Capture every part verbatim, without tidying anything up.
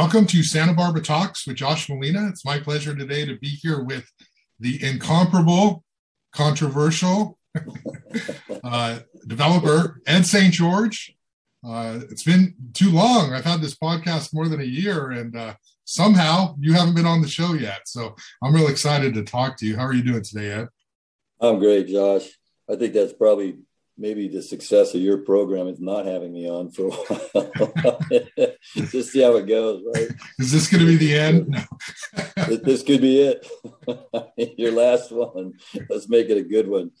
Welcome to Santa Barbara Talks with Josh Molina. It's my pleasure today to be here with the incomparable, controversial uh, developer, Ed Saint George. Uh, it's been too long. I've had this podcast more than a year, and uh, somehow you haven't been on the show yet. So I'm real excited to talk to you. How are you doing today, Ed? I'm great, Josh. I think that's probably maybe the success of your program is not having me on for a while. Just see how it goes, right? Is this going to be the end? No. This could be it. Your last one. Let's make it a good one.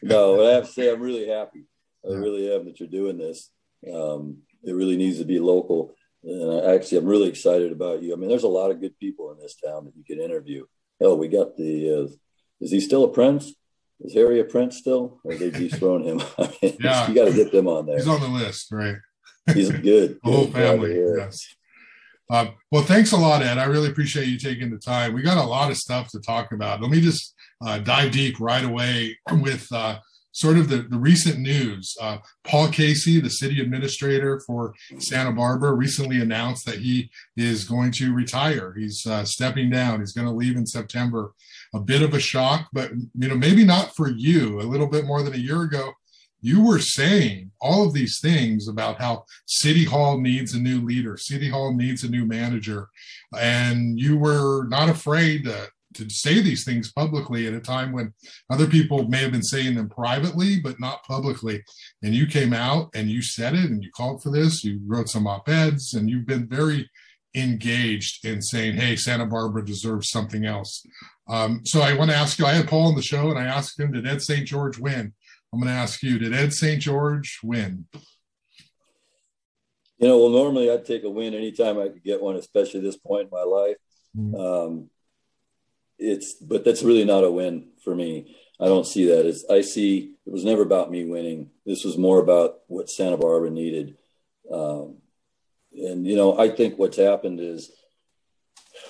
No, but I have to say I'm really happy. I yeah. really am that you're doing this. Um, it really needs to be local. And I actually, I'm really excited about you. I mean, there's a lot of good people in this town that you can interview. Hell, we got the, uh, is he still a prince? Is Harry a prince still? Or did they dethrone him? Yeah. You got to get them on there. He's on the list, right? He's good. The whole family, yes. Um, well, thanks a lot, Ed. I really appreciate you taking the time. We got a lot of stuff to talk about. Let me just uh, dive deep right away with uh, sort of the, the recent news. Uh, Paul Casey, the city administrator for Santa Barbara, recently announced that he is going to retire. He's uh, stepping down. He's going to leave in September. A bit of a shock, but you know, maybe not for you. A little bit more than a year ago, you were saying all of these things about how City Hall needs a new leader, City Hall needs a new manager, and you were not afraid to, to say these things publicly at a time when other people may have been saying them privately, but not publicly. And you came out and you said it, and you called for this. You wrote some op-eds, and you've been very engaged in saying, hey, Santa Barbara deserves something else. Um, so I want to ask you, I had Paul on the show and I asked him, did Ed Saint George win? I'm going to ask you, did Ed Saint George win? You know, well, normally I'd take a win anytime I could get one, especially at this point in my life. Mm-hmm. Um, it's, but that's really not a win for me. I don't see that. It's, I see, it was never about me winning. This was more about what Santa Barbara needed. Um, and, you know, I think what's happened is,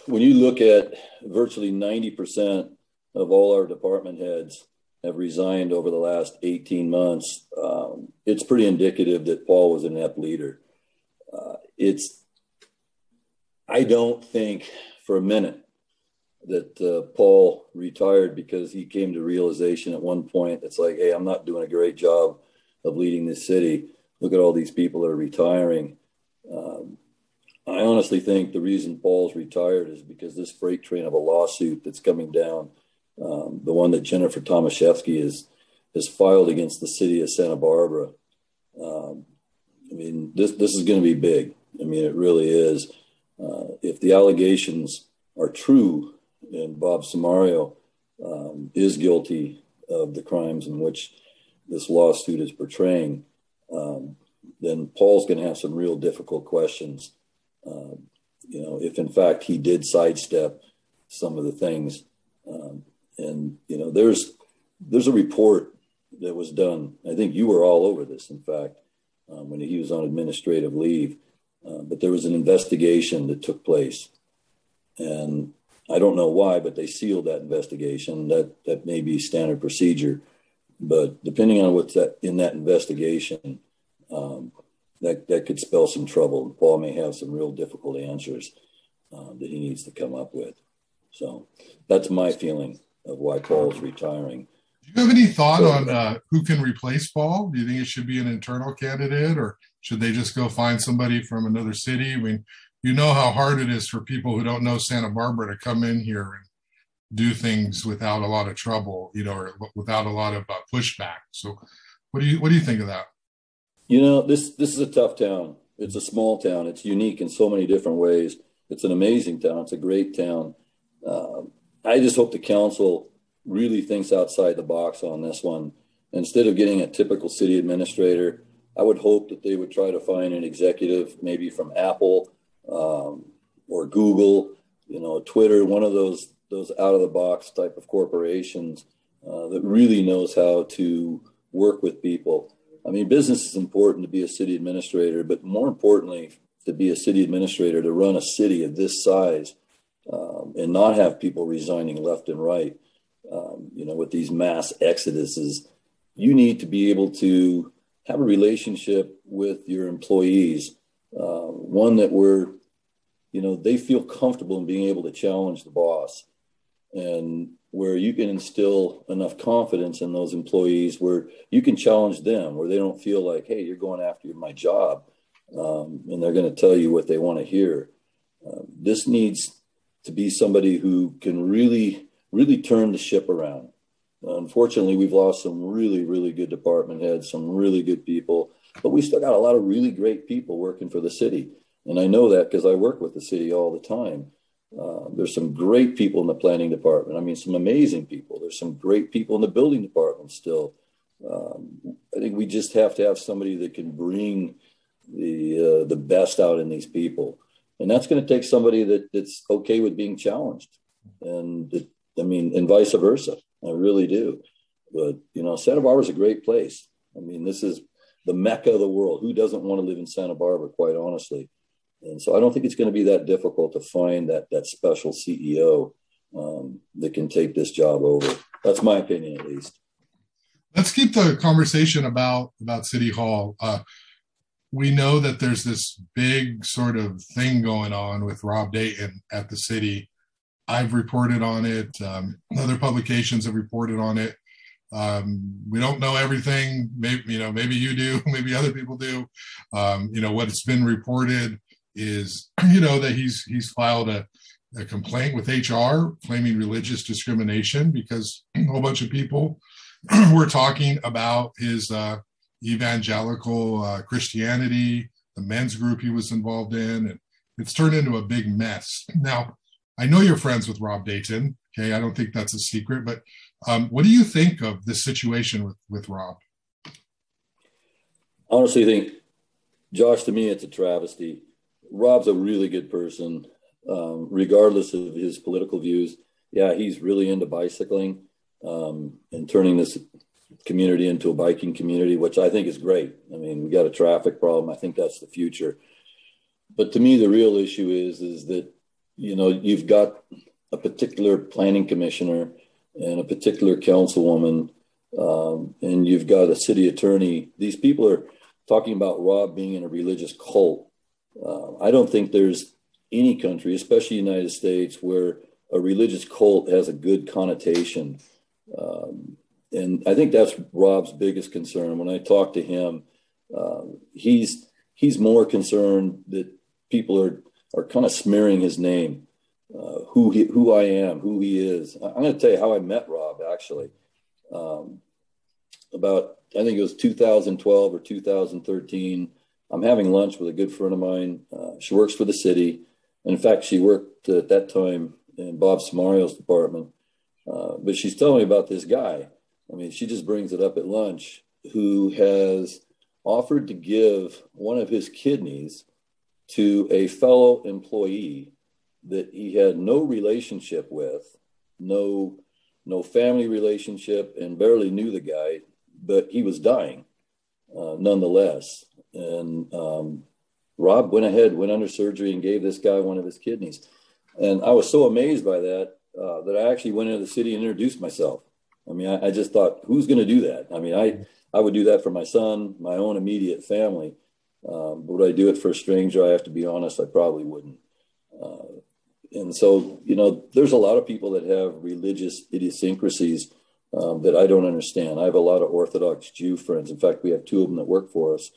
when you look at virtually ninety percent of all our department heads have resigned over the last eighteen months, um, it's pretty indicative that Paul was an inept leader. Uh, it's, I don't think for a minute that uh, Paul retired because he came to realization at one point, it's like, hey, I'm not doing a great job of leading this city. Look at all these people that are retiring. Um, I honestly think the reason Paul's retired is because this freight train of a lawsuit that's coming down, um, the one that Jennifer Tomaszewski is, has filed against the city of Santa Barbara. Um, I mean, this, this is going to be big. I mean, it really is. Uh, if the allegations are true and Bob Cimario um, is guilty of the crimes in which this lawsuit is portraying, um, then Paul's going to have some real difficult questions. Um, you know, if in fact he did sidestep some of the things, um, and you know, there's there's a report that was done. I think you were all over this, in fact, um, when he was on administrative leave. Uh, but there was an investigation that took place, and I don't know why, but they sealed that investigation. That that may be standard procedure, but depending on what's that, in that investigation. Um, That, that could spell some trouble. And Paul may have some real difficult answers um, that he needs to come up with. So that's my feeling of why Paul's retiring. Do you have any thought so, on uh, who can replace Paul? Do you think it should be an internal candidate, or should they just go find somebody from another city? I mean, you know how hard it is for people who don't know Santa Barbara to come in here and do things without a lot of trouble, you know, or without a lot of uh, pushback. So what do you what do you think of that? You know, this this is a tough town. It's a small town. It's unique in so many different ways. It's an amazing town. It's a great town. Um, I just hope the council really thinks outside the box on this one. Instead of getting a typical city administrator, I would hope that they would try to find an executive, maybe from Apple um, or Google, you know, Twitter, one of those those out of the box type of corporations uh, that really knows how to work with people. I mean, business is important to be a city administrator, but more importantly, to be a city administrator, to run a city of this size um, and not have people resigning left and right, um, you know, with these mass exoduses, you need to be able to have a relationship with your employees, uh, one that where you know, they feel comfortable in being able to challenge the boss, and where you can instill enough confidence in those employees where you can challenge them, where they don't feel like, hey, you're going after my job, um, and they're going to tell you what they want to hear. Uh, this needs to be somebody who can really, really turn the ship around. Unfortunately, we've lost some really, really good department heads, some really good people, but we still got a lot of really great people working for the city. And I know that because I work with the city all the time. Uh, there's some great people in the planning department. I mean, some amazing people. There's some great people in the building department still. Um, I think we just have to have somebody that can bring the uh, the best out in these people. And that's going to take somebody that, that's okay with being challenged. And it, I mean, and vice versa. I really do. But, you know, Santa Barbara's a great place. I mean, this is the Mecca of the world. Who doesn't want to live in Santa Barbara, quite honestly? And so I don't think it's going to be that difficult to find that that special C E O um, that can take this job over. That's my opinion, at least. Let's keep the conversation about, about City Hall. Uh, we know that there's this big sort of thing going on with Rob Dayton at the city. I've reported on it. Um, other publications have reported on it. Um, we don't know everything. Maybe, you know, maybe you do, maybe other people do. Um, you know, what's been reported is, you know, that he's he's filed a, a complaint with H R claiming religious discrimination because a whole bunch of people were talking about his uh, evangelical uh, Christianity, the men's group he was involved in, and it's turned into a big mess. Now, I know you're friends with Rob Dayton, okay? I don't think that's a secret, but um, what do you think of this situation with, with Rob? Honestly, I think, Josh, to me, it's a travesty. Rob's a really good person, um, regardless of his political views. Yeah, he's really into bicycling um, and turning this community into a biking community, which I think is great. I mean, we got a traffic problem. I think that's the future. But to me, the real issue is, is that, you know, you've got a particular planning commissioner and a particular councilwoman, um, and you've got a city attorney. These people are talking about Rob being in a religious cult. Uh, I don't think there's any country, especially the United States, where a religious cult has a good connotation. Um, and I think that's Rob's biggest concern. When I talk to him, uh, he's he's more concerned that people are are kind of smearing his name, uh, who he, who I am, who he is. I'm going to tell you how I met Rob, actually. Um, about, I think it was two thousand twelve or two thousand thirteen, I'm having lunch with a good friend of mine. Uh, she works for the city. And in fact, she worked at that time in Bob Cimario's department. Uh, but she's telling me about this guy. I mean, she just brings it up at lunch, who has offered to give one of his kidneys to a fellow employee that he had no relationship with, no, no family relationship, and barely knew the guy, but he was dying uh, nonetheless. And um, Rob went ahead, went under surgery, and gave this guy one of his kidneys. And I was so amazed by that, uh, that I actually went into the city and introduced myself. I mean, I, I just thought, who's going to do that? I mean, I, I would do that for my son, my own immediate family. Um, but would I do it for a stranger? I have to be honest, I probably wouldn't. Uh, and so, you know, there's a lot of people that have religious idiosyncrasies um, that I don't understand. I have a lot of Orthodox Jew friends. In fact, we have two of them that work for us.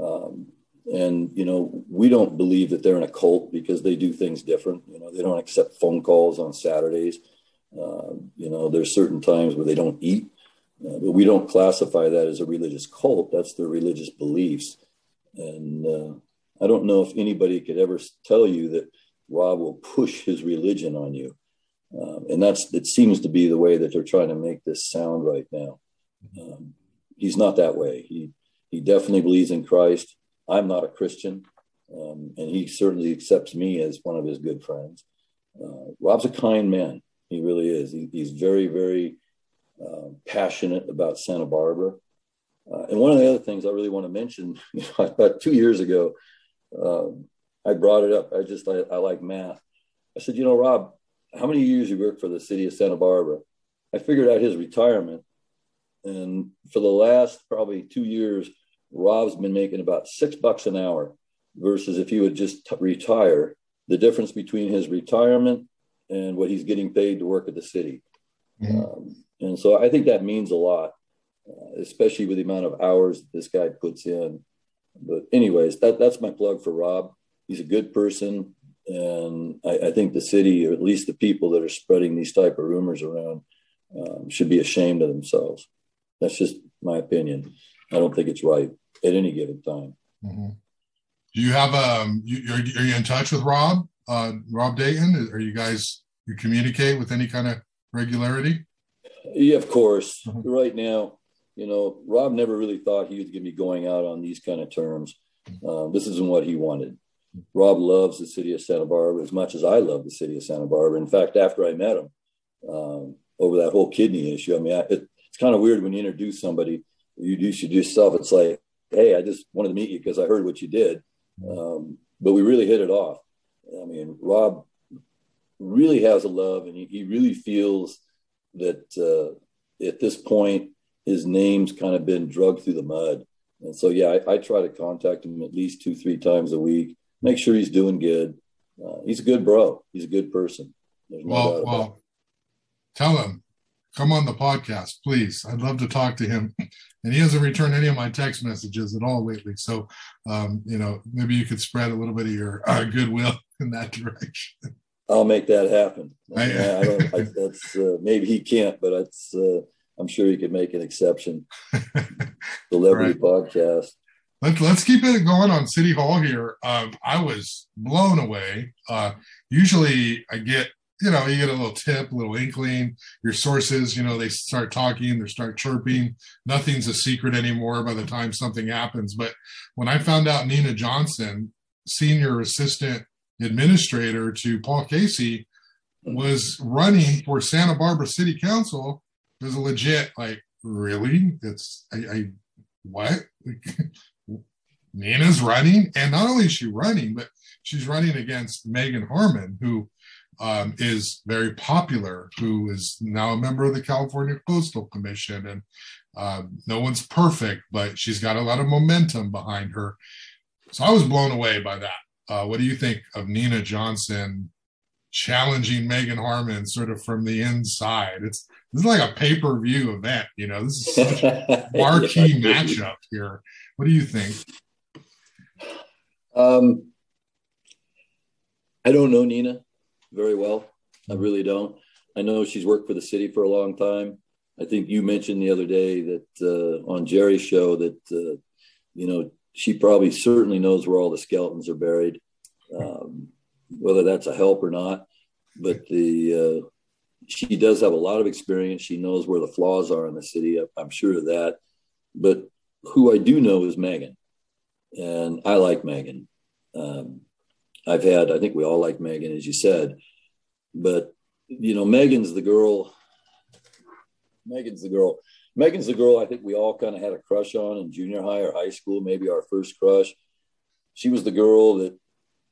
Um, and, you know, we don't believe that they're in a cult because they do things different. You know, they don't accept phone calls on Saturdays. Uh, you know, there's certain times where they don't eat, uh, but we don't classify that as a religious cult. That's their religious beliefs. And uh, I don't know if anybody could ever tell you that Rob will push his religion on you. Um, and that's, it seems to be the way that they're trying to make this sound right now. Um, he's not that way. He, he definitely believes in Christ. I'm not a Christian. Um, and he certainly accepts me as one of his good friends. Uh, Rob's a kind man. He really is. He, he's very, very uh, passionate about Santa Barbara. Uh, and one of the other things I really want to mention, you know, about two years ago, uh, I brought it up. I just, I, I like math. I said, you know, Rob, how many years you worked for the city of Santa Barbara? I figured out his retirement. And for the last probably two years, Rob's been making about six bucks an hour versus if he would just t- retire, the difference between his retirement and what he's getting paid to work at the city. Mm-hmm. Um, and so I think that means a lot, uh, especially with the amount of hours this guy puts in. But anyways, that, that's my plug for Rob. He's a good person. And I, I think the city, or at least the people that are spreading these type of rumors around, um, should be ashamed of themselves. That's just my opinion. I don't think it's right at any given time. Mm-hmm. Do you have um? You, are, are you in touch with Rob? Uh, Rob Dayton? Are you guys? You communicate with any kind of regularity? Yeah, of course. Mm-hmm. Right now, you know, Rob never really thought he was going to be going out on these kind of terms. Uh, this isn't what he wanted. Rob loves the city of Santa Barbara as much as I love the city of Santa Barbara. In fact, after I met him, um, over that whole kidney issue, I mean, I, it, it's kind of weird when you introduce somebody, you introduce yourself. It's like, hey, I just wanted to meet you because I heard what you did. Um, but we really hit it off. I mean, Rob really has a love, and he, he really feels that uh, at this point, his name's kind of been drugged through the mud. And so, yeah, I, I try to contact him at least two, three times a week, make sure he's doing good. Uh, he's a good bro. He's a good person. There's no well, doubt well, tell him, come on the podcast, please. I'd love to talk to him. And he hasn't returned any of my text messages at all lately. So, um, you know, maybe you could spread a little bit of your uh, goodwill in that direction. I'll make that happen. I, I, I don't, I, that's, uh, maybe he can't, but it's, uh, I'm sure he could make an exception. Celebrity right. podcast. Let's, let's keep it going on City Hall here. Um, I was blown away. Uh, usually I get, you know, you get a little tip, a little inkling, your sources, you know, they start talking, they start chirping. Nothing's a secret anymore by the time something happens. But when I found out Nina Johnson, senior assistant administrator to Paul Casey, was running for Santa Barbara City Council, it was a legit, like, really? It's, I, I what? Nina's running? And not only is she running, but she's running against Megan Harmon, who Um, is very popular, who is now a member of the California Coastal Commission. And um, no one's perfect, but she's got a lot of momentum behind her. So I was blown away by that. Uh, what do you think of Nina Johnson challenging Megan Harmon sort of from the inside? It's this is like a pay-per-view event, you know, this is such a marquee matchup here. What do you think? Um, I don't know Nina very well. I really don't. I know she's worked for the city for a long time. I think you mentioned the other day that uh, on Jerry's show that, uh, you know, she probably certainly knows where all the skeletons are buried, um, whether that's a help or not. But the uh, she does have a lot of experience. She knows where the flaws are in the city. I'm sure of that. But who I do know is Megan. And I like Megan. Um, I've had, I think we all like Megan, as you said, but, you know, Megan's the girl, Megan's the girl, Megan's the girl I think we all kind of had a crush on in junior high or high school, maybe our first crush. She was the girl that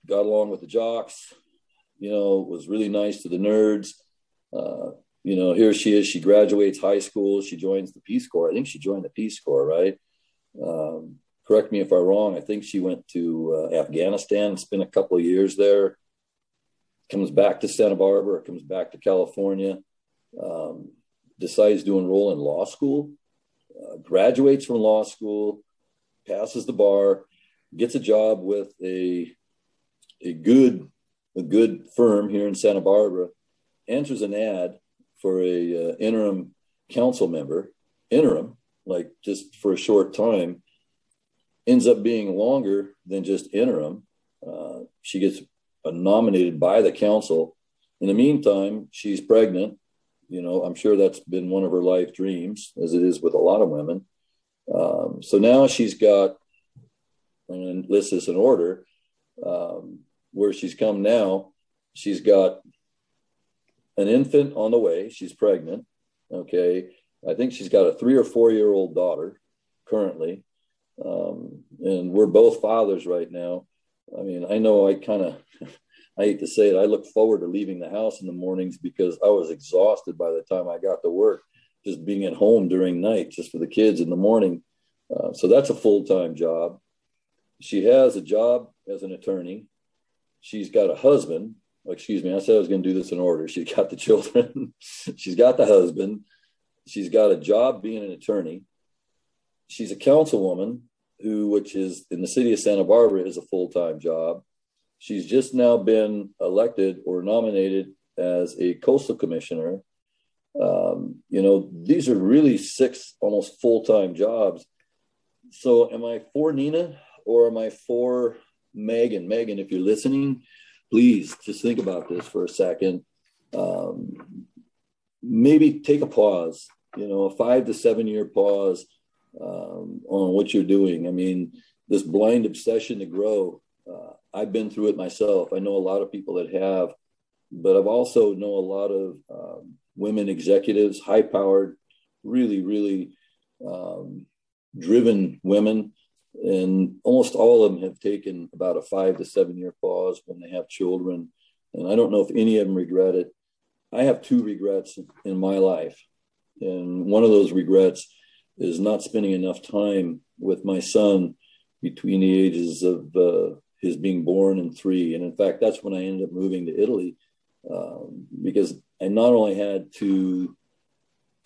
got along with the jocks, you know, was really nice to the nerds. Uh, you know, here she is, she graduates high school, she joins the Peace Corps. I think she joined the Peace Corps, right? Um, Correct me if I'm wrong. I think she went to uh, Afghanistan, spent a couple of years there, comes back to Santa Barbara, comes back to California, um, decides to enroll in law school, uh, graduates from law school, passes the bar, gets a job with a a good a good firm here in Santa Barbara, enters an ad for a uh, interim council member, interim, like just for a short time. Ends up being longer than just interim. Uh, she gets nominated by the council. In the meantime, she's pregnant. You know, I'm sure that's been one of her life dreams, as it is with a lot of women. Um, so now she's got, and list this in order, um, where she's come now, she's got an infant on the way. She's pregnant. Okay. I think she's got a three or four-year-old daughter currently. Um, and we're both fathers right now. I mean, I know I kind of, I hate to say it, I look forward to leaving the house in the mornings because I was exhausted by the time I got to work, just being at home during night, just for the kids in the morning. Uh, so that's a full-time job. She has a job as an attorney. She's got a husband. Excuse me, I said I was going to do this in order. She's got the children. She's got the husband. She's got a job being an attorney. She's a councilwoman who, which is in the city of Santa Barbara, is a full-time job. She's just now been elected or nominated as a coastal commissioner. Um, you know, these are really six almost full-time jobs. So am I for Nina or am I for Megan? Megan, if you're listening, please just think about this for a second. Um, maybe take a pause, you know, a five to seven year pause um, on what you're doing. I mean, this blind obsession to grow, uh, I've been through it myself. I know a lot of people that have, but I've also know a lot of um, women executives, high powered, really, really um, driven women. And almost all of them have taken about a five to seven year pause when they have children. And I don't know if any of them regret it. I have two regrets in my life. And one of those regrets is not spending enough time with my son between the ages of uh, his being born and three. And in fact, that's when I ended up moving to Italy um, because I not only had to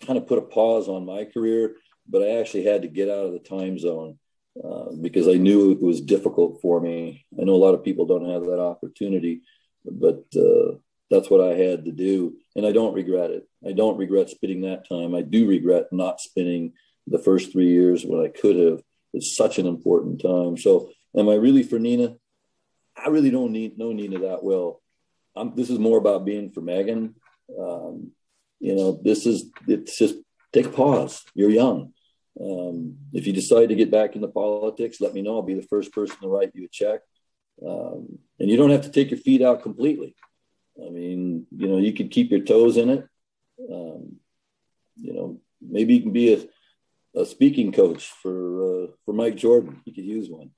kind of put a pause on my career, but I actually had to get out of the time zone. Uh, because I knew it was difficult for me. I know a lot of people don't have that opportunity, but uh, that's what I had to do. And I don't regret it. I don't regret spending that time. I do regret not spending the first three years when I could have. It's such an important time. So am I really for Nina? I really don't need, know Nina that well. I'm, this is more about being for Megan. Um, you know, this is, it's just take a pause. You're young. Um, if you decide to get back into politics, let me know. I'll be the first person to write you a check. Um, and you don't have to take your feet out completely. I mean, you know, you could keep your toes in it. Um, you know, maybe you can be a, a speaking coach for, uh, for Mike Jordan. You could use one.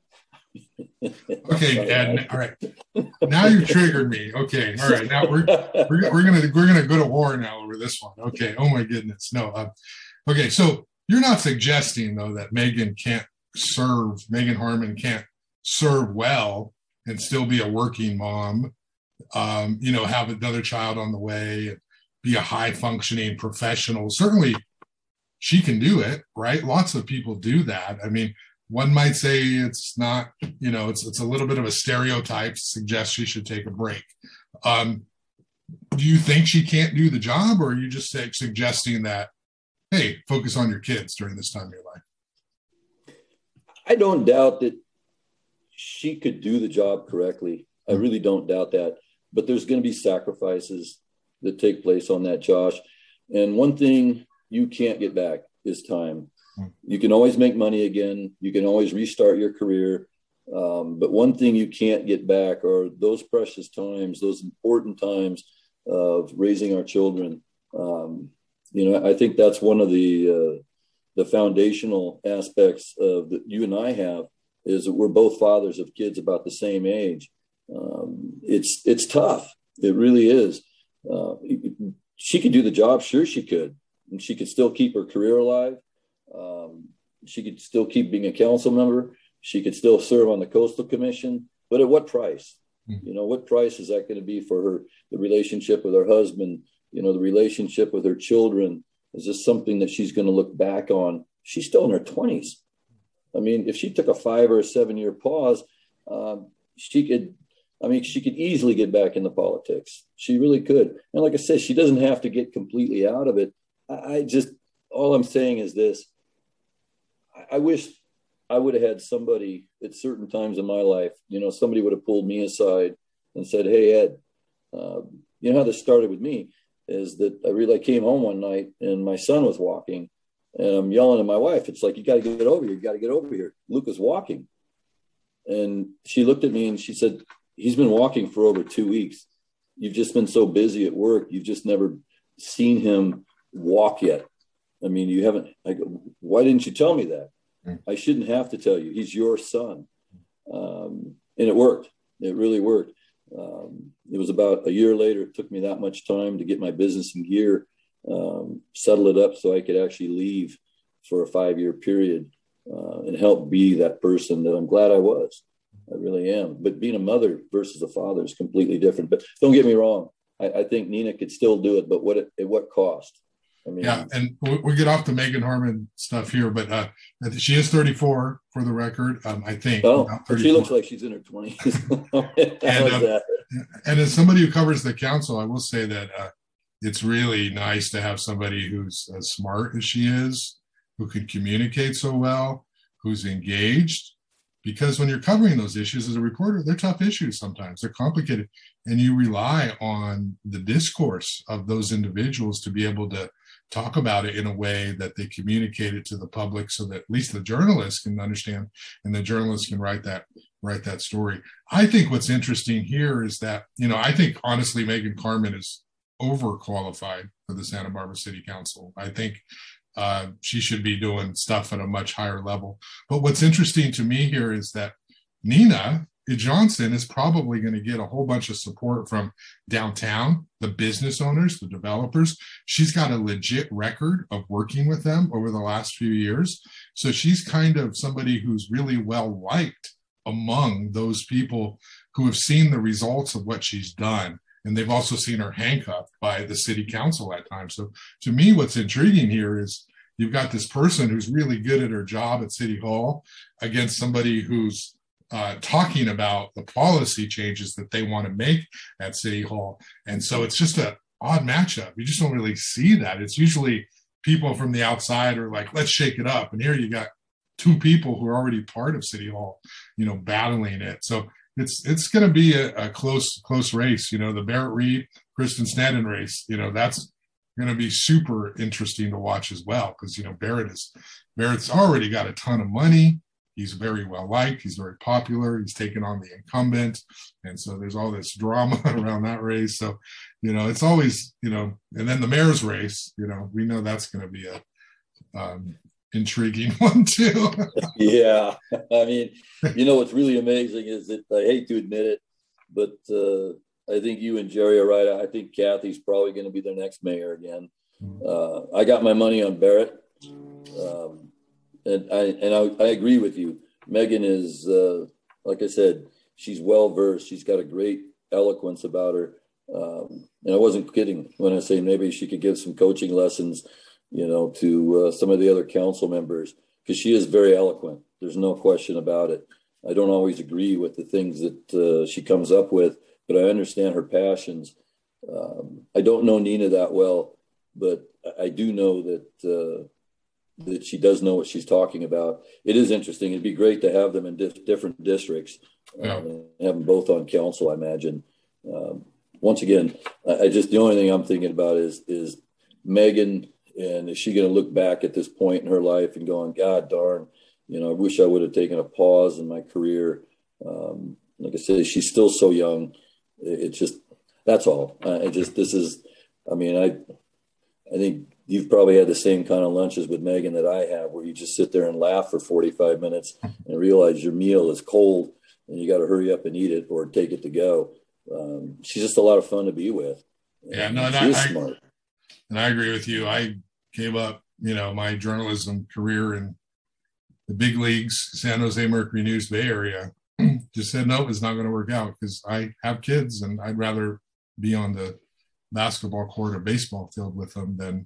Okay, Dad. All right. Now you triggered me. Okay. All right. Now we're, we're, we're going to, we're going to go to war now over this one. Okay. Oh my goodness. No. Um, okay. So, you're not suggesting, though, that Megan can't serve, Megan Harmon can't serve well and still be a working mom, um, you know, have another child on the way, be a high-functioning professional. Certainly, she can do it, right? Lots of people do that. I mean, one might say it's not, you know, it's it's a little bit of a stereotype to suggest she should take a break. Um, do you think she can't do the job, or are you just say, suggesting that, hey, focus on your kids during this time of your life? I don't doubt that she could do the job correctly. I really don't doubt that. But there's going to be sacrifices that take place on that, Josh. And one thing you can't get back is time. You can always make money again. You can always restart your career. Um, but one thing you can't get back are those precious times, those important times of raising our children. Um, You know, I think that's one of the uh, the foundational aspects of that you and I have is that we're both fathers of kids about the same age. Um, it's it's tough. It really is. Uh, she could do the job. Sure, she could. And she could still keep her career alive. Um, she could still keep being a council member. She could still serve on the Coastal Commission. But at what price? Mm-hmm. You know, what price is that going to be for her, the relationship with her husband? You know, the relationship with her children, is this something that she's going to look back on? She's still in her twenties. I mean, if she took a five or a seven year pause, um, she could, I mean, she could easily get back into politics. She really could. And like I said, she doesn't have to get completely out of it. I, I just, all I'm saying is this. I, I wish I would have had somebody at certain times in my life, you know, somebody would have pulled me aside and said, hey, Ed, uh, you know how this started with me? Is that I really came home one night and my son was walking and I'm yelling at my wife. It's like, you got to get over here. You got to get over here. Luke is walking. And she looked at me and she said, he's been walking for over two weeks. You've just been so busy at work. You've just never seen him walk yet. I mean, you haven't, I go, why didn't you tell me that? I shouldn't have to tell you. He's your son. Um, and it worked. It really worked. Um, it was about a year later. It took me that much time to get my business in gear, um, settle it up so I could actually leave for a five year period uh, and help be that person that I'm glad I was. I really am. But being a mother versus a father is completely different. But don't get me wrong. I, I think Nina could still do it, but what at, at what cost? I mean, yeah, and we'll, we'll get off the Megan Harmon stuff here, but uh, she is thirty-four for the record, um, I think. Oh, she looks like she's in her twenties. and, uh, and as somebody who covers the council, I will say that uh, it's really nice to have somebody who's as smart as she is, who can communicate so well, who's engaged. Because when you're covering those issues as a reporter, they're tough issues sometimes. They're complicated. And you rely on the discourse of those individuals to be able to talk about it in a way that they communicate it to the public so that at least the journalists can understand and the journalists can write that write that story. I think what's interesting here is that, you know, I think, honestly, Megan Harmon is overqualified for the Santa Barbara City Council. I think Uh, she should be doing stuff at a much higher level. But what's interesting to me here is that Nina Johnson is probably going to get a whole bunch of support from downtown, the business owners, the developers. She's got a legit record of working with them over the last few years. So she's kind of somebody who's really well liked among those people who have seen the results of what she's done. And they've also seen her handcuffed by the city council at times. So to me, what's intriguing here is you've got this person who's really good at her job at City Hall against somebody who's uh, talking about the policy changes that they want to make at City Hall. And so it's just an odd matchup. You just don't really see that. It's usually people from the outside are like, let's shake it up. And here you got two people who are already part of City Hall, you know, battling it. So It's it's going to be a, a close close race, you know, the Barrett Reed, Kristen Stanton race, you know, that's going to be super interesting to watch as well, because, you know, Barrett is Barrett's already got a ton of money. He's very well liked. He's very popular. He's taken on the incumbent. And so there's all this drama around that race. So, you know, it's always, you know, and then the mayor's race, you know, we know that's going to be a um, intriguing one too. Yeah, I mean, you know, what's really amazing is that I hate to admit it, but uh, I think you and Jerry are right. I think Kathy's probably going to be their next mayor again. Uh, I got my money on Barrett, um, and I and I, I agree with you. Megan is, uh, like I said, she's well versed. She's got a great eloquence about her, um, and I wasn't kidding when I say maybe she could give some coaching lessons, you know, to uh, some of the other council members, because she is very eloquent. There's no question about it. I don't always agree with the things that uh, she comes up with, but I understand her passions. Um, I don't know Nina that well, but I do know that uh, that she does know what she's talking about. It is interesting. It'd be great to have them in dif- different districts, yeah. um, and have them both on council, I imagine. Um, once again, I, I just, the only thing I'm thinking about is is Megan. And is she going to look back at this point in her life and going, God darn, you know, I wish I would have taken a pause in my career. Um, like I said, she's still so young. It's just, that's all. I just, this is, I mean, I, I think you've probably had the same kind of lunches with Megan that I have, where you just sit there and laugh for forty-five minutes and realize your meal is cold and you got to hurry up and eat it or take it to go. Um, she's just a lot of fun to be with. Yeah, no, she's I, smart. And I agree with you. I gave up, you know, my journalism career in the big leagues, San Jose Mercury News, Bay Area. Just said, no, it's not going to work out because I have kids and I'd rather be on the basketball court or baseball field with them than,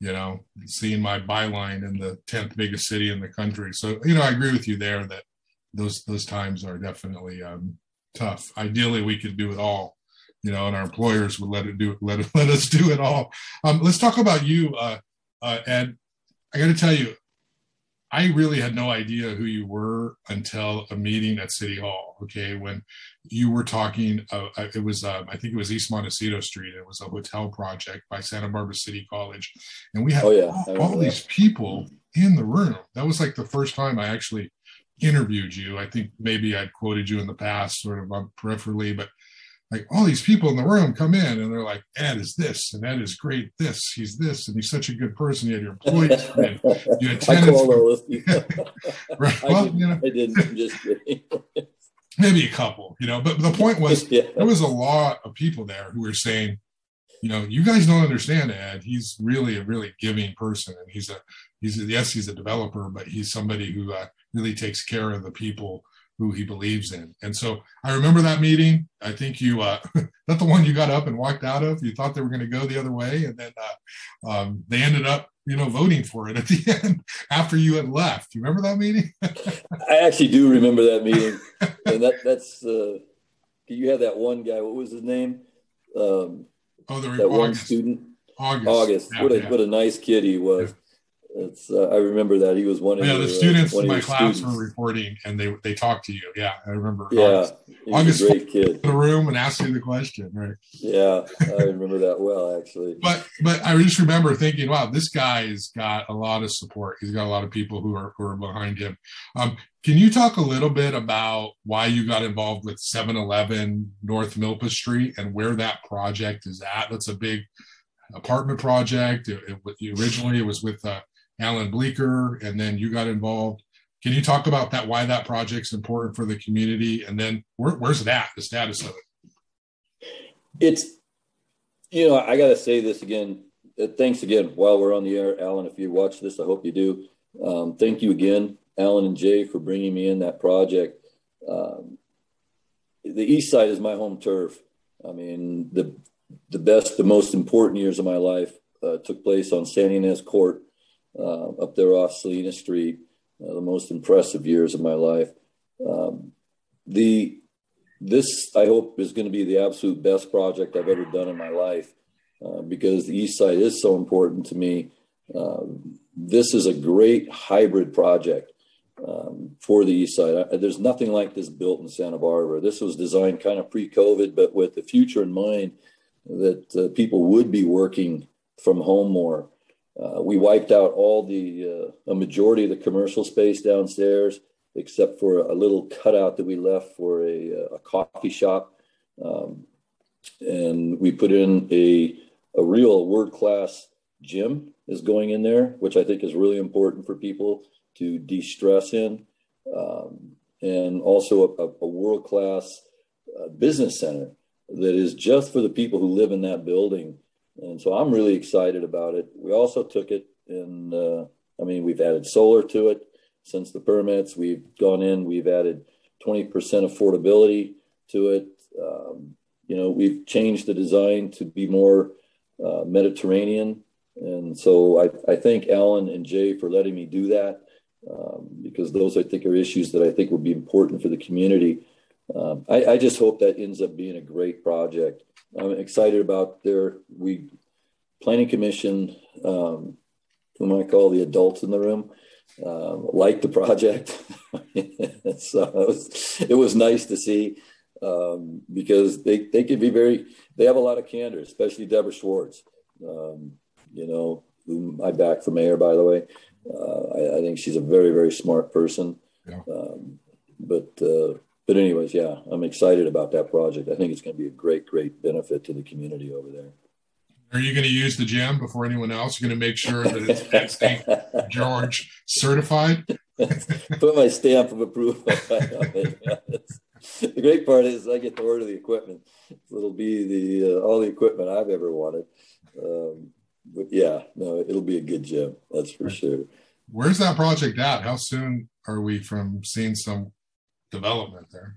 you know, seeing my byline in the tenth biggest city in the country. So, you know, I agree with you there that those those times are definitely um, tough. Ideally, we could do it all. You know, and our employers would let it do let it, let us do it all. Um, let's talk about you, uh, uh, Ed. I got to tell you, I really had no idea who you were until a meeting at City Hall. Okay, when you were talking, uh, it was um, I think it was East Montecito Street. It was a hotel project by Santa Barbara City College, and we had oh, yeah. all, all these people in the room. That was like the first time I actually interviewed you. I think maybe I'd quoted you in the past, sort of um, peripherally, but. Like all these people in the room come in and they're like, Ed is this and Ed is great. This, he's this. And he's such a good person. You had your employees. And you had tenants. I called all those people. Right. I, well, didn't, you know, I didn't. Just kidding. Maybe a couple, you know, but the point was yeah. There was a lot of people there who were saying, you know, you guys don't understand Ed. He's really a really giving person. And he's a, he's a, yes, he's a developer, but he's somebody who uh, really takes care of the people who he believes in. And so I remember that meeting. I think you, uh, that's the one you got up and walked out of. You thought they were going to go the other way. And then uh, um, they ended up, you know, voting for it at the end after you had left. You remember that meeting? I actually do remember that meeting. And that, that's, uh, you had that one guy, what was his name? Um, oh, the that one student. August. August. Yeah, what, a, yeah. what a nice kid he was. Yeah. It's, uh, I remember that he was one of yeah, your, the students uh, in my class students. Were reporting, and they they talked to you. Yeah, I remember. Yeah, August, a great kid. In the room and asked you the question, right? Yeah, I remember that well, actually. But but I just remember thinking, wow, this guy's got a lot of support. He's got a lot of people who are who are behind him. Um, can you talk a little bit about why you got involved with seven eleven North Milpa Street and where that project is at? That's a big apartment project. It, it, originally, it was with. Uh, Alan Bleecker, and then you got involved. Can you talk about that, why that project's important for the community? And then where, where's that, the status of it? It's, you know, I got to say this again. Uh, thanks again while we're on the air, Alan, if you watch this, I hope you do. Um, thank you again, Alan and Jay, for bringing me in that project. Um, the East Side is my home turf. I mean, the the best, the most important years of my life uh, took place on San Ynez Court. Uh, up there off Salinas Street, uh, the most impressive years of my life. Um, the this, I hope, is going to be the absolute best project I've ever done in my life uh, because the East Side is so important to me. Uh, this is a great hybrid project um, for the East Side. I, there's nothing like this built in Santa Barbara. This was designed kind of pre-COVID, but with the future in mind that uh, people would be working from home more. Uh, we wiped out all the, uh, a majority of the commercial space downstairs, except for a little cutout that we left for a, a coffee shop. Um, and we put in a, a real world-class gym is going in there, which I think is really important for people to de-stress in. Um, and also a, a world-class uh, business center that is just for the people who live in that building. And so I'm really excited about it. We also took it and, uh, I mean, we've added solar to it since the permits. We've gone in, we've added twenty percent affordability to it. Um, you know, we've changed the design to be more uh, Mediterranean. And so I, I thank Alan and Jay for letting me do that um, because those, I think, are issues that I think will be important for the community. Um, I, I just hope that ends up being a great project. I'm excited about their we Planning Commission, um, whom I call the adults in the room, um, liked the project. So it was, it was nice to see um, because they, they can be very, they have a lot of candor, especially Deborah Schwartz, um, you know, whom I backed for mayor, by the way. Uh, I, I think she's a very, very smart person. Yeah. Um, but, uh, But anyways, yeah, I'm excited about that project. I think it's going to be a great, great benefit to the community over there. Are you going to use the gym before anyone else? You're going to make sure that it's Ed Saint George certified? Put my stamp of approval. The great part is I get to order the equipment. It'll be the uh, all the equipment I've ever wanted. Um, but yeah, no, it'll be a good gym. That's for sure. Where's that project at? How soon are we from seeing some development there?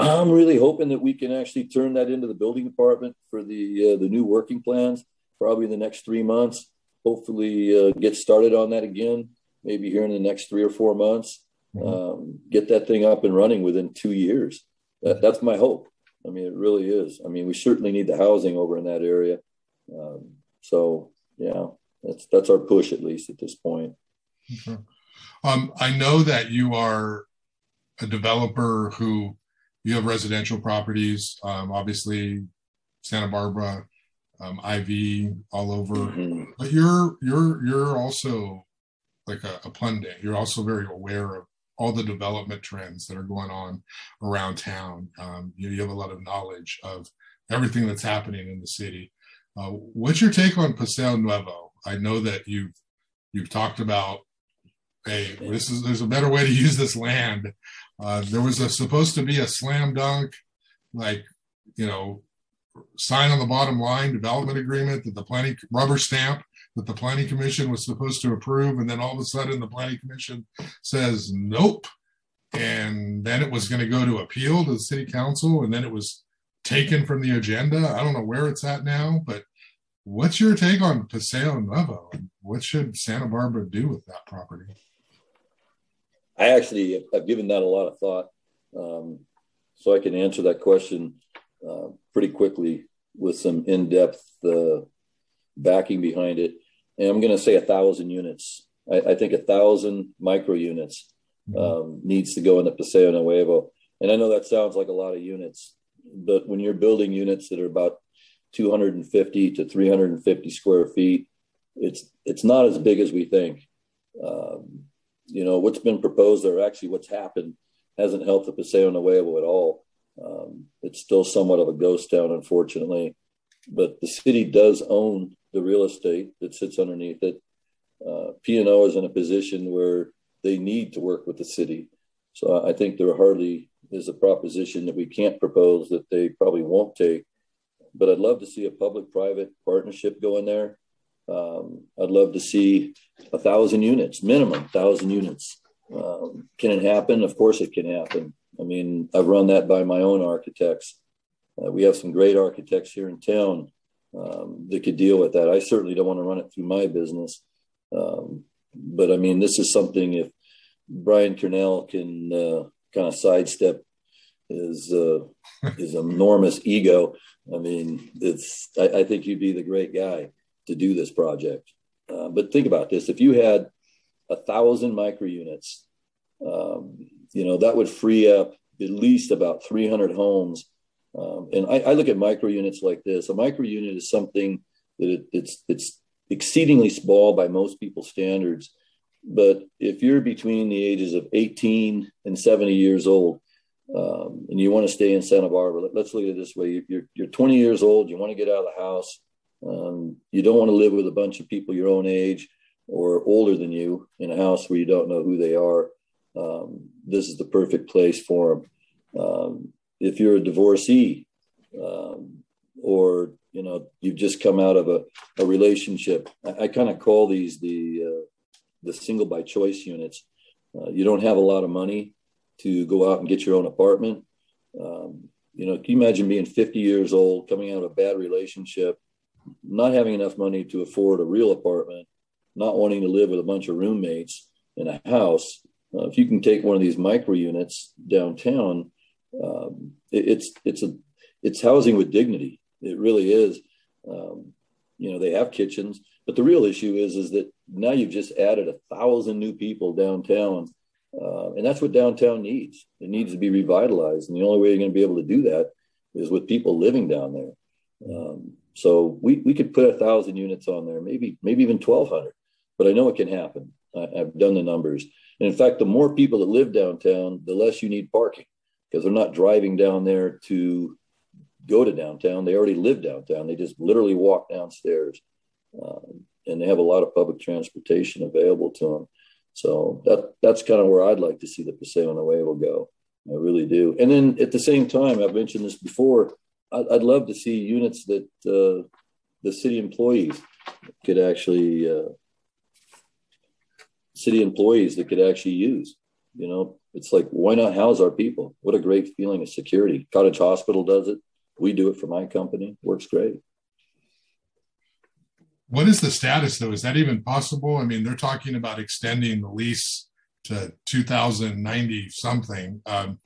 I'm really hoping that we can actually turn that into the building department for the uh, the new working plans, probably in the next three months. Hopefully, uh, get started on that again, maybe here in the next three or four months. Mm-hmm. Um, get that thing up and running within two years. That, that's my hope. I mean, it really is. I mean, we certainly need the housing over in that area. Um, so, yeah, that's that's our push at least at this point. Okay. Um, I know that you are a developer who you have residential properties, um, obviously Santa Barbara, um, I V, all over. Mm-hmm. But you're you're you're also like a, a pundit. You're also very aware of all the development trends that are going on around town. Um, you, you have a lot of knowledge of everything that's happening in the city. Uh, what's your take on Paseo Nuevo? I know that you've you've talked about, hey, this is there's a better way to use this land. Uh, there was a, supposed to be a slam dunk, like, you know, sign on the bottom line development agreement that the planning rubber stamp that the Planning Commission was supposed to approve. And then all of a sudden the Planning Commission says, nope, and then it was going to go to appeal to the city council, and then it was taken from the agenda. I don't know where it's at now, but what's your take on Paseo Nuevo? What should Santa Barbara do with that property? I actually have given that a lot of thought, um, so I can answer that question uh, pretty quickly with some in-depth uh, backing behind it. And I'm going to say a thousand units. I, I think a thousand micro units um, mm-hmm. needs to go in the Paseo Nuevo. And I know that sounds like a lot of units, but when you're building units that are about two hundred fifty to three hundred fifty square feet, it's it's not as big as we think. Um, you know, what's been proposed or actually what's happened hasn't helped the Paseo Nuevo at all. Um, it's still somewhat of a ghost town, unfortunately, but the city does own the real estate that sits underneath it. Uh, P and O is in a position where they need to work with the city. So I think there hardly is a proposition that we can't propose that they probably won't take, but I'd love to see a public-private partnership go in there. Um, I'd love to see a thousand units, minimum thousand units. Um, can it happen? Of course it can happen. I mean, I've run that by my own architects. Uh, we have some great architects here in town um, that could deal with that. I certainly don't want to run it through my business. Um, but I mean, this is something if Brian Cornell can uh, kind of sidestep his, uh, his enormous ego. I mean, it's, I, I think you'd be the great guy to do this project. Uh, but think about this. If you had a thousand micro units, um, you know, that would free up at least about three hundred homes. Um, and I, I look at micro units like this. A micro unit is something that it, it's, it's exceedingly small by most people's standards. But if you're between the ages of eighteen and seventy years old, um, and you want to stay in Santa Barbara, let, let's look at it this way. You're, you're twenty years old. You want to get out of the house. Um, you don't want to live with a bunch of people your own age or older than you in a house where you don't know who they are. Um, this is the perfect place for them. Um, if you're a divorcee, um, or, you know, you've just come out of a, a relationship, I, I kind of call these the, uh, the single by choice units. Uh, you don't have a lot of money to go out and get your own apartment. Um, you know, can you imagine being fifty years old, coming out of a bad relationship, not having enough money to afford a real apartment, not wanting to live with a bunch of roommates in a house? Uh, if you can take one of these micro units downtown, um, it, it's it's a it's housing with dignity. It really is. Um, you know, they have kitchens, but the real issue is is that now you've just added a thousand new people downtown, uh, and that's what downtown needs. It needs to be revitalized, and the only way you're going to be able to do that is with people living down there. Um, so we we could put a thousand units on there, maybe maybe even twelve hundred. But I know it can happen. I, I've done the numbers. And in fact, the more people that live downtown, the less you need parking because they're not driving down there to go to downtown. They already live downtown. They just literally walk downstairs, um, and they have a lot of public transportation available to them. So that that's kind of where I'd like to see the Paseo Nuevo go. I really do. And then at the same time, I've mentioned this before, I'd, I'd love to see units that uh, the city employees could actually uh, city employees that could actually use. You know, it's like, why not house our people? What a great feeling of security. Cottage Hospital does it. We do it for my company. Works great. What is the status, though? Is that even possible? I mean, they're talking about extending the lease to two thousand ninety something. Um,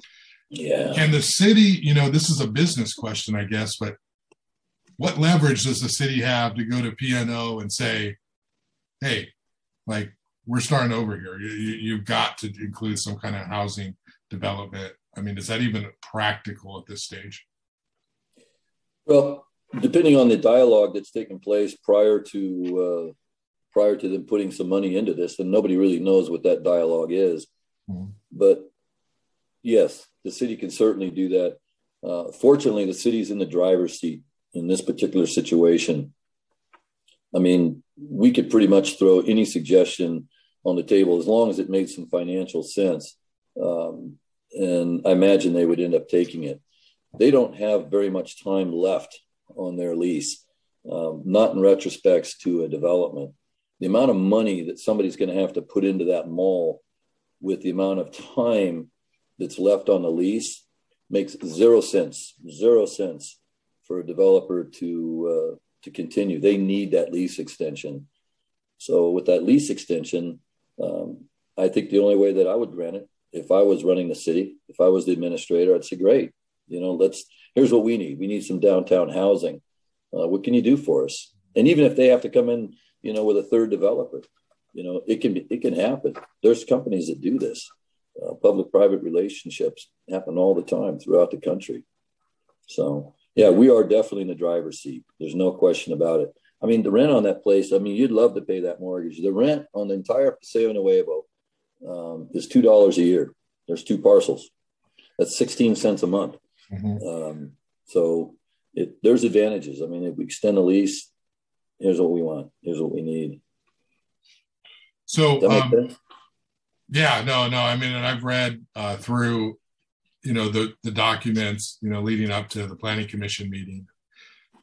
yeah. Can the city, you know, this is a business question, I guess, but what leverage does the city have to go to P and O and say, hey, like, we're starting over here. You, you, you've got to include some kind of housing development. I mean, is that even practical at this stage? Well, depending on the dialogue that's taken place prior to uh, prior to them putting some money into this, then nobody really knows what that dialogue is. Mm-hmm. But yes, the city can certainly do that. Uh, fortunately, the city's in the driver's seat in this particular situation. I mean, we could pretty much throw any suggestion on the table as long as it made some financial sense. Um, and I imagine they would end up taking it. They don't have very much time left on their lease, um, not in retrospects to a development. The amount of money that somebody's going to have to put into that mall with the amount of time that's left on the lease makes zero sense, zero sense for a developer to uh, to continue. They need that lease extension. So with that lease extension, um, I think the only way that I would grant it, if I was running the city, if I was the administrator, I'd say, great, you know, let's, here's what we need. We need some downtown housing. Uh, what can you do for us? And even if they have to come in, you know, with a third developer, you know, it can be, it can happen. There's companies that do this. Uh, public-private relationships happen all the time throughout the country. So, yeah, we are definitely in the driver's seat. There's no question about it. I mean, the rent on that place, I mean, you'd love to pay that mortgage. The rent on the entire Paseo Nuevo um, is two dollars a year. There's two parcels. That's sixteen cents a month. Mm-hmm. Um, so it, there's advantages. I mean, if we extend the lease, here's what we want. Here's what we need. So, um, yeah, no, no. I mean, and I've read uh, through, you know, the, the documents, you know, leading up to the Planning Commission meeting.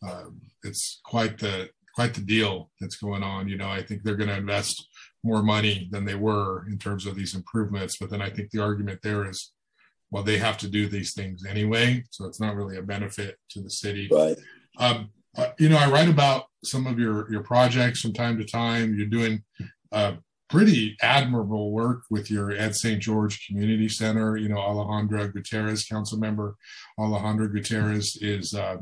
Um, it's quite the, quite the deal that's going on. You know, I think they're going to invest more money than they were in terms of these improvements. But then I think the argument there is, well, they have to do these things anyway, so it's not really a benefit to the city. Right. Um, you know, I write about some of your, your projects from time to time. You're doing uh, pretty admirable work with your Ed Saint George Community Center. You know, Alejandra Gutierrez, council member Alejandra Gutierrez, is uh,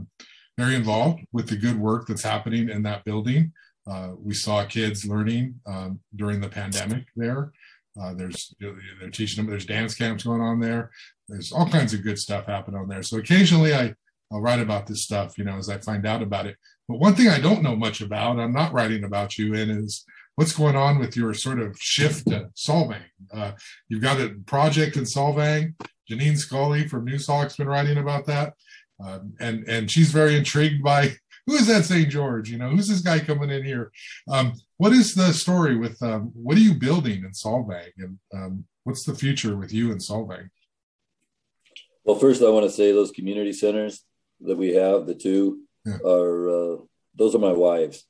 very involved with the good work that's happening in that building. Uh, we saw kids learning um, during the pandemic there. Uh, there's, they're teaching them, there's dance camps going on there. There's all kinds of good stuff happening on there. So occasionally I, I'll write about this stuff, you know, as I find out about it. But one thing I don't know much about, I'm not writing about you in, is what's going on with your sort of shift to Solvang. Uh, you've got a project in Solvang. Janine Scully from NewsHawk's been writing about that. Um, and, and she's very intrigued by, who is that Saint George? You know, who's this guy coming in here? Um, what is the story with, um, what are you building in Solvang? And um, what's the future with you in Solvang? Well, first I want to say those community centers that we have, the two yeah. are, uh, those are my wives,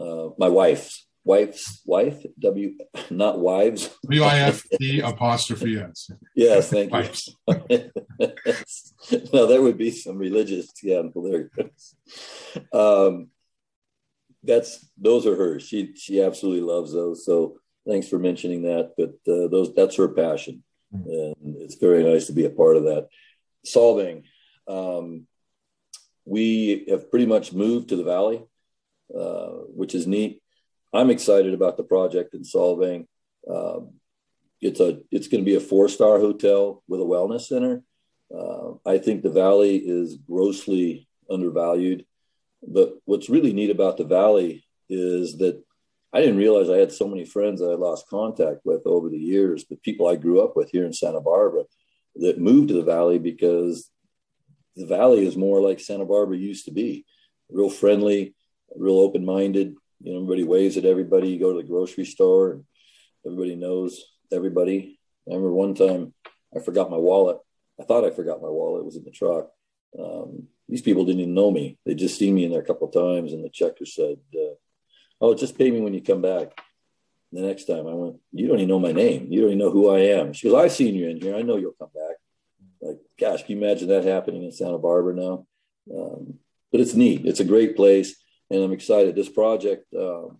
uh, my wife's, wife's wife, W, not wives. W I F E apostrophe S. Yes, thank you. No, there would be some religious, yeah, and hilarious. Um, that's, those are hers. She, she absolutely loves those. So thanks for mentioning that, but uh, those, that's her passion. And it's very nice to be a part of that. Solving. Um, we have pretty much moved to the valley, uh, which is neat. I'm excited about the project in Solvang. Um, it's a, it's going to be a four-star hotel with a wellness center. Uh, I think the valley is grossly undervalued. But what's really neat about the valley is that I didn't realize I had so many friends that I lost contact with over the years, but people I grew up with here in Santa Barbara that moved to the valley because the valley is more like Santa Barbara used to be. Real friendly, real open-minded. You know, everybody waves at everybody. You go to the grocery store and everybody knows everybody. I remember one time I forgot my wallet. I thought I forgot my wallet. It was in the truck. Um, these people didn't even know me. They just seen me in there a couple of times, and the checker said, uh, oh, just pay me when you come back. And the next time I went, you don't even know my name. You don't even know who I am. She goes, I've seen you in here. I know you'll come back. Like, gosh, can you imagine that happening in Santa Barbara now? Um, but it's neat. It's a great place. And I'm excited. This project, um,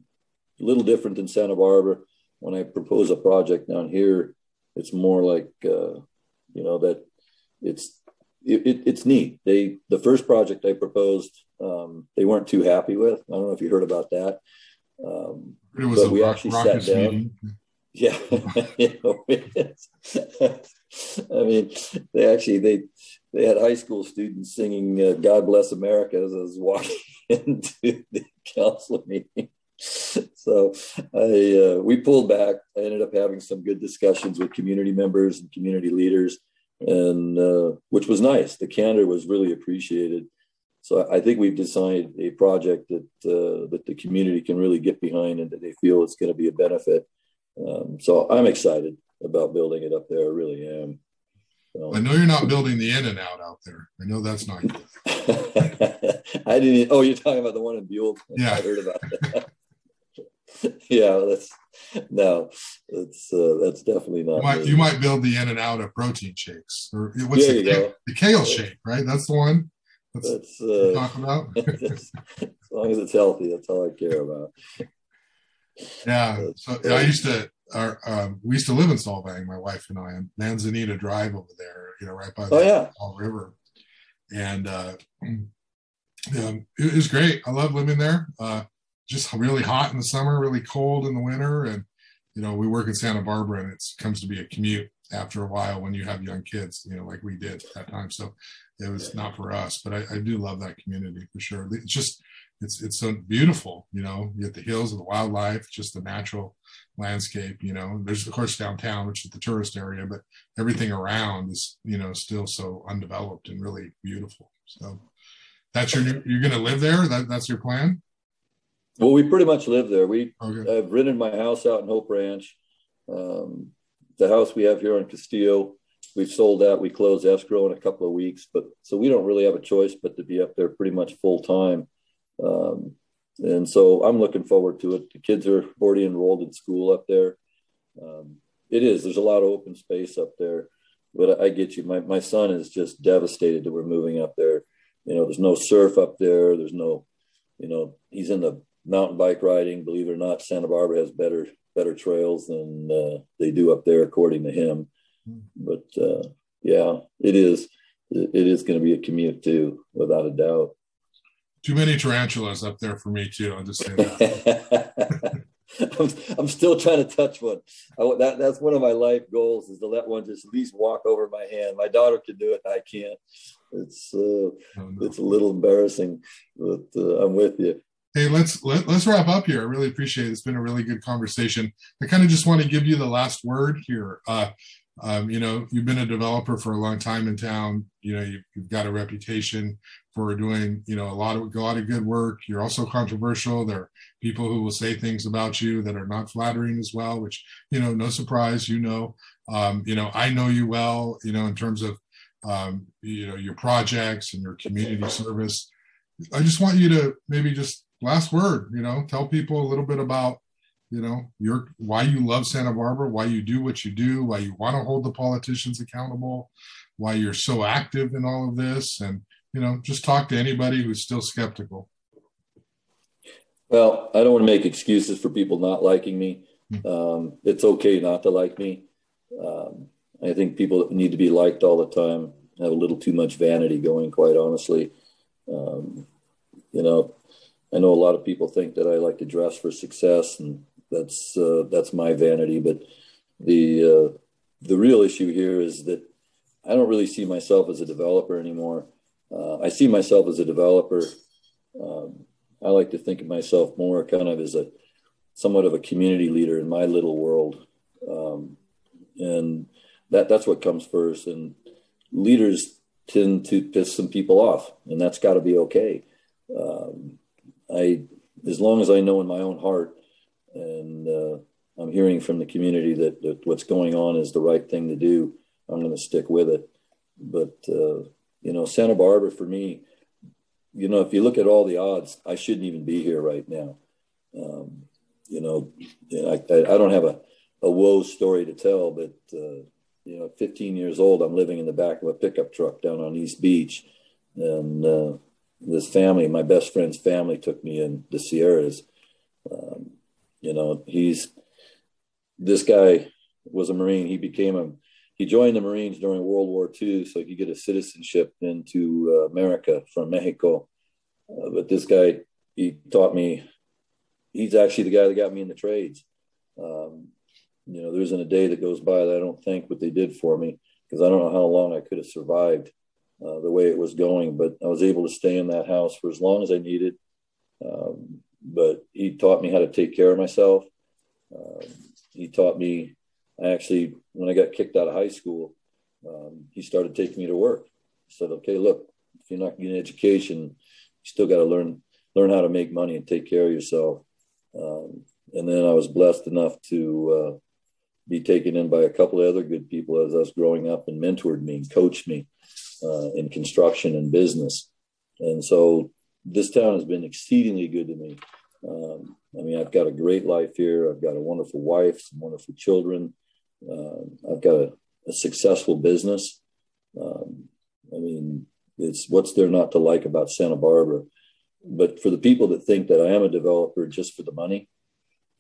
a little different than Santa Barbara. When I propose a project down here, it's more like, uh, you know, that it's, it, it, it's neat. They, the first project I proposed, um, they weren't too happy with. I don't know if you heard about that. Um, it was but a we rock, actually sat down. Meeting. Yeah. You know, I mean, they actually, they, they had high school students singing uh, God Bless America as I was walking into the council meeting. So I, uh, we pulled back. I ended up having some good discussions with community members and community leaders, and uh, which was nice. The candor was really appreciated. So I think we've designed a project that uh, that the community can really get behind and that they feel it's going to be a benefit. Um, so I'm excited about building it up there. I really am. So, I know you're not building the in and out out there. I know that's not good. I didn't. Oh, you're talking about the one in Buell. Yeah, I heard about that. Yeah, that's no. It's uh, that's definitely not. You might, you might build the in and out of protein shakes, or what's the, kale, the kale shake, right? That's the one. That's, that's uh, talking about. As long as it's healthy, that's all I care about. Yeah. So yeah. I used to. Our, um, we used to live in Solvang, my wife and I, on Manzanita Drive over there, you know, right by the oh, yeah. Fall River. And uh, um, it was great. I love living there. Uh, just really hot in the summer, really cold in the winter. And, you know, we work in Santa Barbara, and it comes to be a commute after a while when you have young kids, you know, like we did at that time. So it was not for us, but I, I do love that community for sure. It's just, it's, it's so beautiful, you know, you get the hills and the wildlife, just the natural landscape, you know. There's of course downtown, which is the tourist area, but everything around is, you know, still so undeveloped and really beautiful. So that's your new, you're going to live there? That, that's your plan? Well, we pretty much live there. We okay. I've rented my house out in Hope Ranch. Um, the house we have here in Castillo, we've sold out. We close escrow in a couple of weeks, but so we don't really have a choice but to be up there pretty much full time. Um, And so I'm looking forward to it. The kids are already enrolled in school up there. Um, it is. There's a lot of open space up there. But I get you. My my son is just devastated that we're moving up there. You know, there's no surf up there. There's no, you know, he's into mountain bike riding. Believe it or not, Santa Barbara has better better trails than uh, they do up there, according to him. But, uh, yeah, it is. It is going to be a commute, too, without a doubt. Too many tarantulas up there for me too. I'll just say that. I'm, I'm still trying to touch one. I, that, that's one of my life goals, is to let one just at least walk over my hand. My daughter can do it, and I can't. It's uh, oh, no. It's a little embarrassing, but uh, I'm with you. Hey, let's let, let's wrap up here. I really appreciate it. It's been a really good conversation. I kind of just want to give you the last word here. Uh, um, you know, you've been a developer for a long time in town. You know, you've, you've got a reputation for doing, you know, a lot of a lot of good work. You're also controversial. There are people who will say things about you that are not flattering as well, which, you know, no surprise, you know, um, you know, I know you well, you know, in terms of, um, you know, your projects and your community service. I just want you to maybe just last word, you know, tell people a little bit about, you know, your, why you love Santa Barbara, why you do what you do, why you want to hold the politicians accountable, why you're so active in all of this, and, you know, just talk to anybody who's still skeptical. Well, I don't want to make excuses for people not liking me. Um, it's okay not to like me. Um, I think people need to be liked all the time. Have a little too much vanity going, quite honestly. Um, you know, I know a lot of people think that I like to dress for success, and that's uh, that's my vanity. But the uh, the real issue here is that I don't really see myself as a developer anymore. Uh, I see myself as a developer. Um, I like to think of myself more kind of as a somewhat of a community leader in my little world. Um, and that that's what comes first. And leaders tend to piss some people off, and that's got to be okay. Um, I, as long as I know in my own heart, and uh, I'm hearing from the community that, that what's going on is the right thing to do, I'm going to stick with it. But, uh, you know, Santa Barbara for me, you know, if you look at all the odds, I shouldn't even be here right now. Um, you know, I, I don't have a, a woe story to tell, but, uh, you know, fifteen years old, I'm living in the back of a pickup truck down on East Beach. And uh, this family, my best friend's family, took me in the Sierras. Um, you know, he's, this guy was a Marine. He became a He joined the Marines during World War Two so he could get a citizenship into uh, America from Mexico. Uh, but this guy, he taught me, he's actually the guy that got me in the trades. Um, you know, there isn't a day that goes by that I don't thank what they did for me, because I don't know how long I could have survived uh, the way it was going. But I was able to stay in that house for as long as I needed. Um, but he taught me how to take care of myself. Uh, he taught me, I actually, when I got kicked out of high school, um, he started taking me to work. He said, okay, look, if you're not getting an education, you still got to learn learn how to make money and take care of yourself. Um, and then I was blessed enough to uh, be taken in by a couple of other good people as I was growing up, and mentored me and coached me uh, in construction and business. And so this town has been exceedingly good to me. Um, I mean, I've got a great life here. I've got a wonderful wife, some wonderful children. Uh, I've got a, a successful business. Um, I mean, it's what's there not to like about Santa Barbara. But for the people that think that I am a developer just for the money,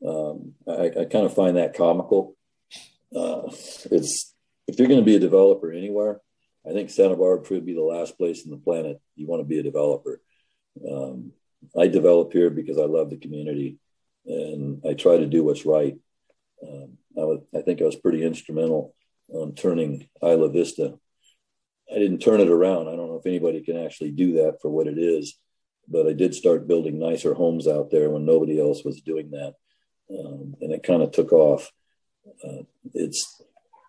um, I, I kind of find that comical. Uh, it's if you're going to be a developer anywhere, I think Santa Barbara would be the last place on the planet you want to be a developer. Um, I develop here because I love the community and I try to do what's right. Um, I, was, I think I was pretty instrumental on turning Isla Vista. I didn't turn it around. I don't know if anybody can actually do that for what it is, but I did start building nicer homes out there when nobody else was doing that. Um, and it kind of took off. Uh, it's,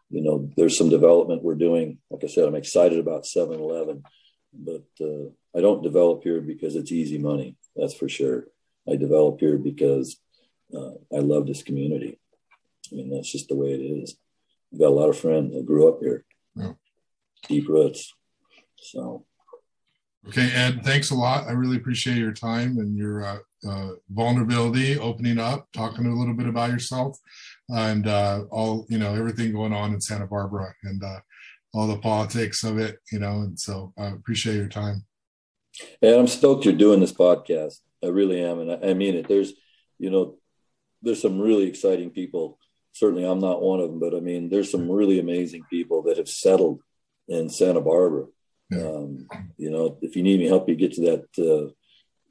you know, there's some development we're doing. Like I said, I'm excited about seven eleven, but uh, I don't develop here because it's easy money. That's for sure. I develop here because uh, I love this community. I mean, that's just the way it is. I've got a lot of friends that grew up here. Yeah. Deep roots. So. Okay, Ed, thanks a lot. I really appreciate your time and your uh, uh, vulnerability, opening up, talking a little bit about yourself and uh, all, you know, everything going on in Santa Barbara and uh, all the politics of it, you know, and so I uh, appreciate your time. And I'm stoked you're doing this podcast. I really am. And I, I mean it. There's, you know, there's some really exciting people. Certainly I'm not one of them, but I mean, there's some really amazing people that have settled in Santa Barbara. Yeah. Um, you know, if you need me help you get to that uh,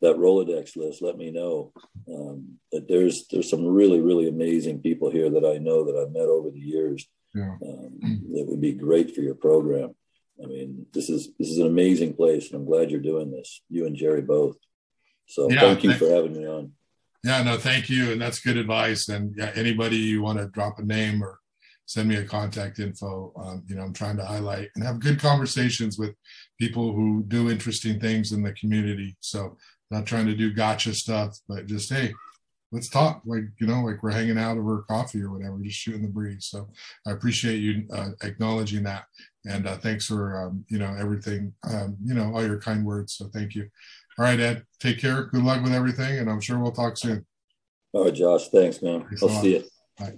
that Rolodex list, let me know. Um, but there's there's some really really amazing people here that I know that I've met over the years. Yeah. Um, that would be great for your program. I mean, this is this is an amazing place, and I'm glad you're doing this. You and Jerry both. So yeah, thank you thanks. for having me on. Yeah, no, thank you, and that's good advice. And yeah, anybody you want to drop a name or send me a contact info. Um, you know, I'm trying to highlight and have good conversations with people who do interesting things in the community. So not trying to do gotcha stuff, but just, hey, let's talk. Like, you know, like we're hanging out over coffee or whatever, just shooting the breeze. So I appreciate you uh, acknowledging that. And uh, thanks for, um, you know, everything, um, you know, all your kind words. So thank you. All right, Ed, take care. Good luck with everything. And I'm sure we'll talk soon. All right, Josh. Thanks, man. Thanks I'll see you. Bye.